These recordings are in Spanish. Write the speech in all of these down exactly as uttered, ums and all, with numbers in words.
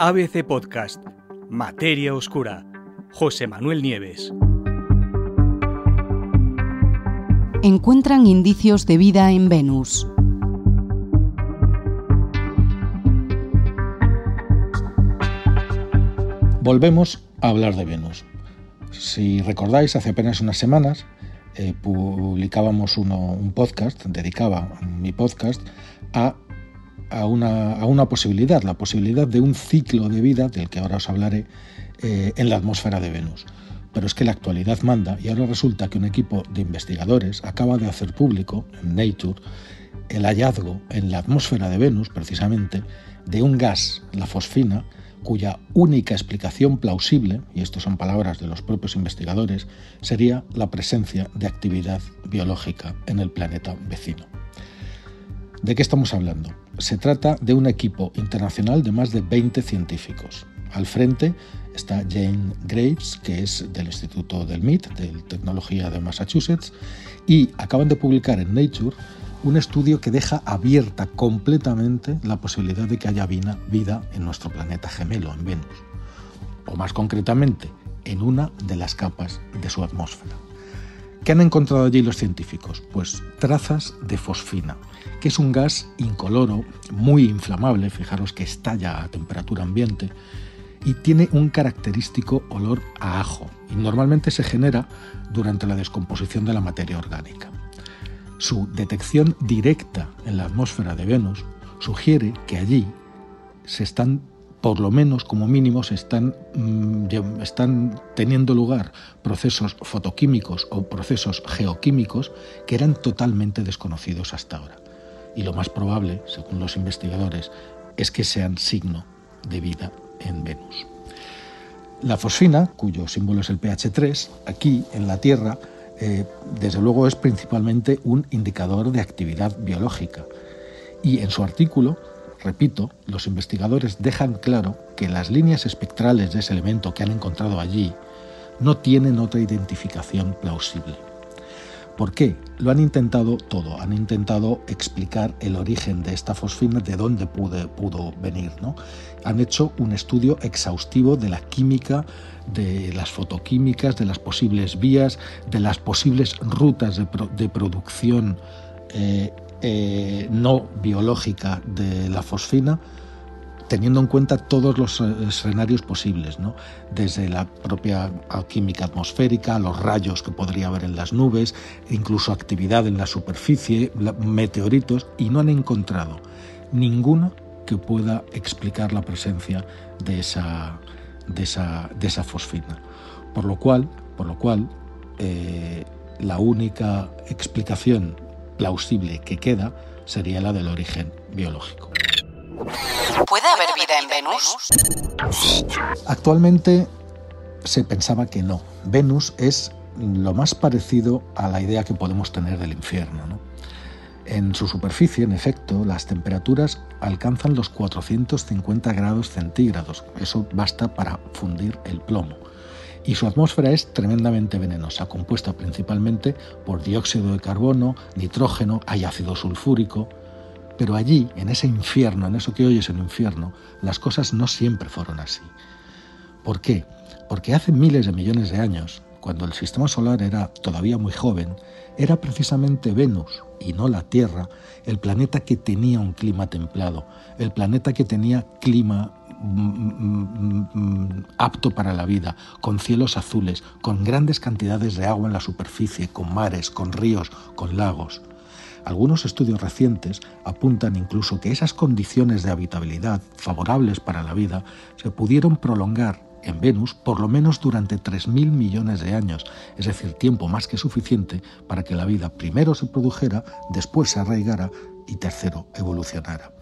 A B C Podcast, Materia Oscura, José Manuel Nieves. Encuentran indicios de vida en Venus. Volvemos a hablar de Venus. Si recordáis, hace apenas unas semanas eh, publicábamos uno, un podcast, dedicaba mi podcast a, a, una, a una posibilidad, la posibilidad de un ciclo de vida del que ahora os hablaré eh, en la atmósfera de Venus. Pero es que la actualidad manda y ahora resulta que un equipo de investigadores acaba de hacer público en Nature el hallazgo en la atmósfera de Venus, precisamente, de un gas, la fosfina, cuya única explicación plausible, y esto son palabras de los propios investigadores, sería la presencia de actividad biológica en el planeta vecino. ¿De qué estamos hablando? Se trata de un equipo internacional de más de veinte científicos. Al frente está Jane Greaves, que es del Instituto del M I T, de Tecnología de Massachusetts, y acaban de publicar en Nature un estudio que deja abierta completamente la posibilidad de que haya vida en nuestro planeta gemelo, en Venus, o más concretamente, en una de las capas de su atmósfera. ¿Qué han encontrado allí los científicos? Pues trazas de fosfina, que es un gas incoloro, muy inflamable, fijaros que estalla a temperatura ambiente, y tiene un característico olor a ajo, y normalmente se genera durante la descomposición de la materia orgánica. Su detección directa en la atmósfera de Venus sugiere que allí se están, por lo menos como mínimo, se están, están teniendo lugar procesos fotoquímicos o procesos geoquímicos que eran totalmente desconocidos hasta ahora. Y lo más probable, según los investigadores, es que sean signo de vida en Venus. La fosfina, cuyo símbolo es el pH tres, aquí en la Tierra, Eh, desde luego es principalmente un indicador de actividad biológica. Y en su artículo, repito, los investigadores dejan claro que las líneas espectrales de ese elemento que han encontrado allí no tienen otra identificación plausible. ¿Por qué? Lo han intentado todo, han intentado explicar el origen de esta fosfina, de dónde pudo, pudo venir, ¿no? Han hecho un estudio exhaustivo de la química, de las fotoquímicas, de las posibles vías, de las posibles rutas de, pro, de producción eh, eh, no biológica de la fosfina, teniendo en cuenta todos los escenarios posibles, ¿no? Desde la propia química atmosférica, los rayos que podría haber en las nubes, incluso actividad en la superficie, meteoritos, y no han encontrado ninguna que pueda explicar la presencia de esa, de esa, de esa fosfina. Por lo cual, por lo cual eh, la única explicación plausible que queda sería la del origen biológico. ¿Puede haber vida en Venus? Actualmente se pensaba que no. Venus es lo más parecido a la idea que podemos tener del infierno, ¿no? En su superficie, en efecto, las temperaturas alcanzan los cuatrocientos cincuenta grados centígrados. Eso basta para fundir el plomo. Y su atmósfera es tremendamente venenosa, compuesta principalmente por dióxido de carbono, nitrógeno, hay ácido sulfúrico. Pero allí, en ese infierno, en eso que hoy es el infierno, las cosas no siempre fueron así. ¿Por qué? Porque hace miles de millones de años, cuando el sistema solar era todavía muy joven, era precisamente Venus, y no la Tierra, el planeta que tenía un clima templado, el planeta que tenía clima apto para la vida, con cielos azules, con grandes cantidades de agua en la superficie, con mares, con ríos, con lagos. Algunos estudios recientes apuntan incluso que esas condiciones de habitabilidad favorables para la vida se pudieron prolongar en Venus por lo menos durante tres mil millones de años, es decir, tiempo más que suficiente para que la vida primero se produjera, después se arraigara y tercero evolucionara.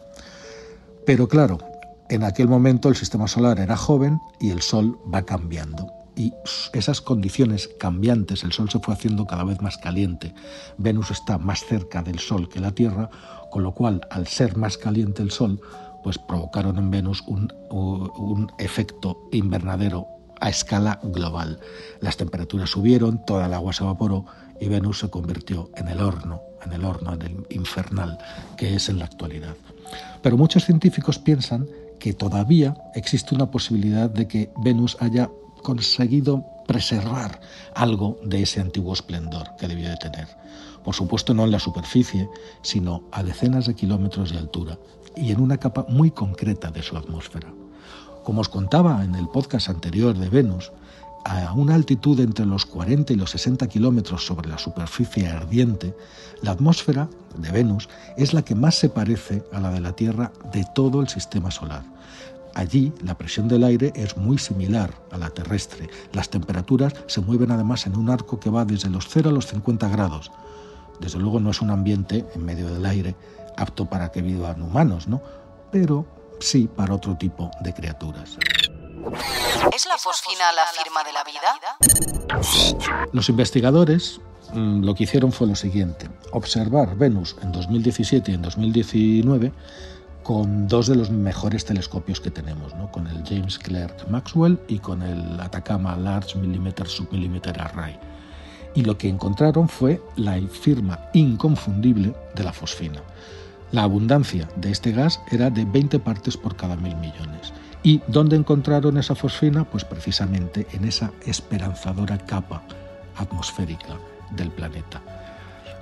Pero claro, en aquel momento el sistema solar era joven y el Sol va cambiando. Y esas condiciones cambiantes, el Sol se fue haciendo cada vez más caliente. Venus está más cerca del Sol que la Tierra, con lo cual, al ser más caliente el Sol, pues provocaron en Venus un, un efecto invernadero a escala global. Las temperaturas subieron, toda el agua se evaporó y Venus se convirtió en el horno, en el horno, en el infernal que es en la actualidad. Pero muchos científicos piensan que todavía existe una posibilidad de que Venus haya conseguido preservar algo de ese antiguo esplendor que debió de tener. Por supuesto, no en la superficie, sino a decenas de kilómetros de altura y en una capa muy concreta de su atmósfera. Como os contaba en el podcast anterior de Venus, a una altitud de entre los cuarenta y los sesenta kilómetros sobre la superficie ardiente, la atmósfera de Venus es la que más se parece a la de la Tierra de todo el sistema solar. Allí la presión del aire es muy similar a la terrestre. Las temperaturas se mueven además en un arco que va desde los cero a los cincuenta grados. Desde luego no es un ambiente en medio del aire apto para que vivan humanos, ¿no? Pero sí para otro tipo de criaturas. ¿Es la fosfina la firma de la vida? Los investigadores mmm, lo que hicieron fue lo siguiente: observar Venus en dos mil diecisiete y en dos mil diecinueve con dos de los mejores telescopios que tenemos, ¿no? Con el James Clerk Maxwell y con el Atacama Large Millimeter Submillimeter Array. Y lo que encontraron fue la firma inconfundible de la fosfina. La abundancia de este gas era de veinte partes por cada mil millones. ¿Y dónde encontraron esa fosfina? Pues precisamente en esa esperanzadora capa atmosférica del planeta.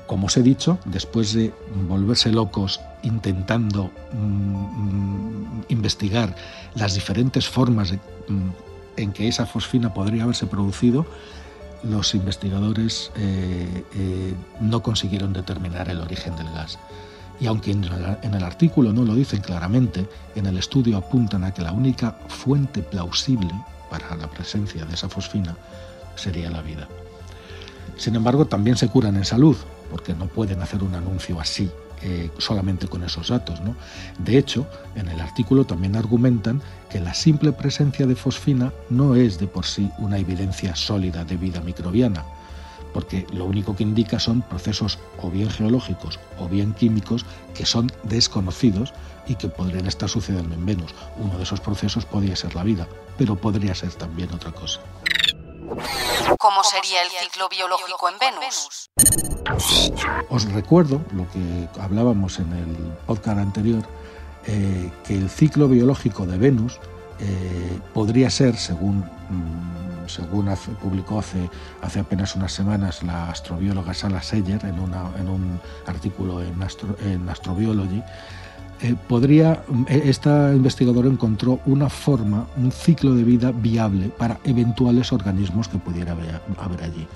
Como os he dicho, después de volverse locos intentando mmm, investigar las diferentes formas de, mmm, en que esa fosfina podría haberse producido, los investigadores eh, eh, no consiguieron determinar el origen del gas. Y aunque en el artículo no lo dicen claramente, en el estudio apuntan a que la única fuente plausible para la presencia de esa fosfina sería la vida. Sin embargo, también se curan en salud, porque no pueden hacer un anuncio así eh, solamente con esos datos, ¿no? De hecho, en el artículo también argumentan que la simple presencia de fosfina no es de por sí una evidencia sólida de vida microbiana, porque lo único que indica son procesos o bien geológicos o bien químicos que son desconocidos y que podrían estar sucediendo en Venus. Uno de esos procesos podría ser la vida, pero podría ser también otra cosa. ¿Cómo sería el ciclo biológico en Venus? Os recuerdo lo que hablábamos en el podcast anterior, eh, que el ciclo biológico de Venus eh, podría ser, según... Mmm, Según hace, publicó hace, hace apenas unas semanas la astrobióloga Sarah Seager en, una, en un artículo en, Astro, en Astrobiology, eh, podría, esta investigadora encontró una forma, un ciclo de vida viable para eventuales organismos que pudiera haber, haber allí.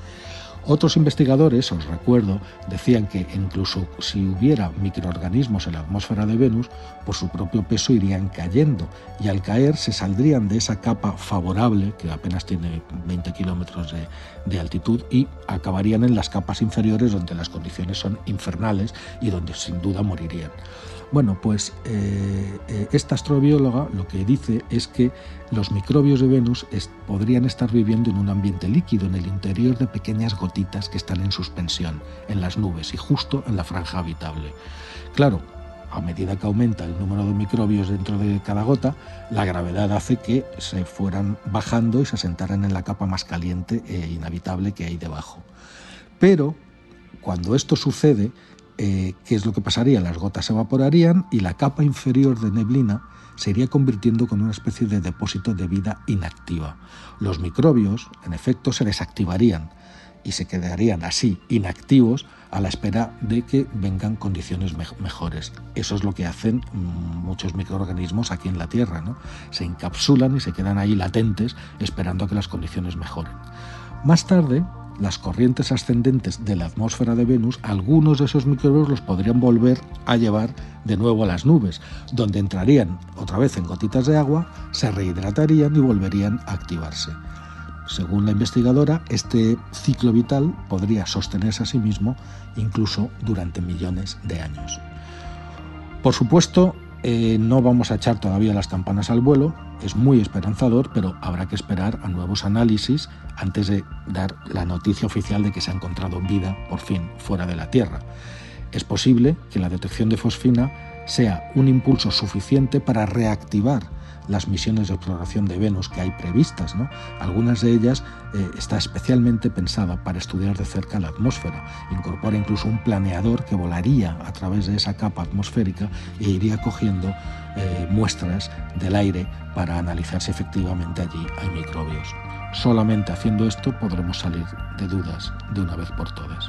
Otros investigadores, os recuerdo, decían que incluso si hubiera microorganismos en la atmósfera de Venus, por su propio peso irían cayendo y al caer se saldrían de esa capa favorable, que apenas tiene veinte kilómetros de, de altitud, y acabarían en las capas inferiores donde las condiciones son infernales y donde sin duda morirían. Bueno, pues eh, eh, esta astrobióloga lo que dice es que los microbios de Venus es, podrían estar viviendo en un ambiente líquido, en el interior de pequeñas gotitas que están en suspensión, en las nubes y justo en la franja habitable. Claro, a medida que aumenta el número de microbios dentro de cada gota, la gravedad hace que se fueran bajando y se asentaran en la capa más caliente e inhabitable que hay debajo. Pero cuando esto sucede, Eh, ¿qué es lo que pasaría? Las gotas se evaporarían y la capa inferior de neblina se iría convirtiendo en una especie de depósito de vida inactiva. Los microbios, en efecto, se desactivarían y se quedarían así, inactivos, a la espera de que vengan condiciones me- mejores. Eso es lo que hacen muchos microorganismos aquí en la Tierra, ¿no? Se encapsulan y se quedan ahí latentes, esperando a que las condiciones mejoren. Más tarde, las corrientes ascendentes de la atmósfera de Venus, algunos de esos microbios los podrían volver a llevar de nuevo a las nubes, donde entrarían otra vez en gotitas de agua, se rehidratarían y volverían a activarse. Según la investigadora, este ciclo vital podría sostenerse a sí mismo incluso durante millones de años. Por supuesto, Eh, no vamos a echar todavía las campanas al vuelo, es muy esperanzador, pero habrá que esperar a nuevos análisis antes de dar la noticia oficial de que se ha encontrado vida, por fin, fuera de la Tierra. Es posible que la detección de fosfina sea un impulso suficiente para reactivar las misiones de exploración de Venus que hay previstas, ¿no? Algunas de ellas eh, está especialmente pensada para estudiar de cerca la atmósfera. Incorpora incluso un planeador que volaría a través de esa capa atmosférica e iría cogiendo eh, muestras del aire para analizar si efectivamente allí hay microbios. Solamente haciendo esto podremos salir de dudas de una vez por todas.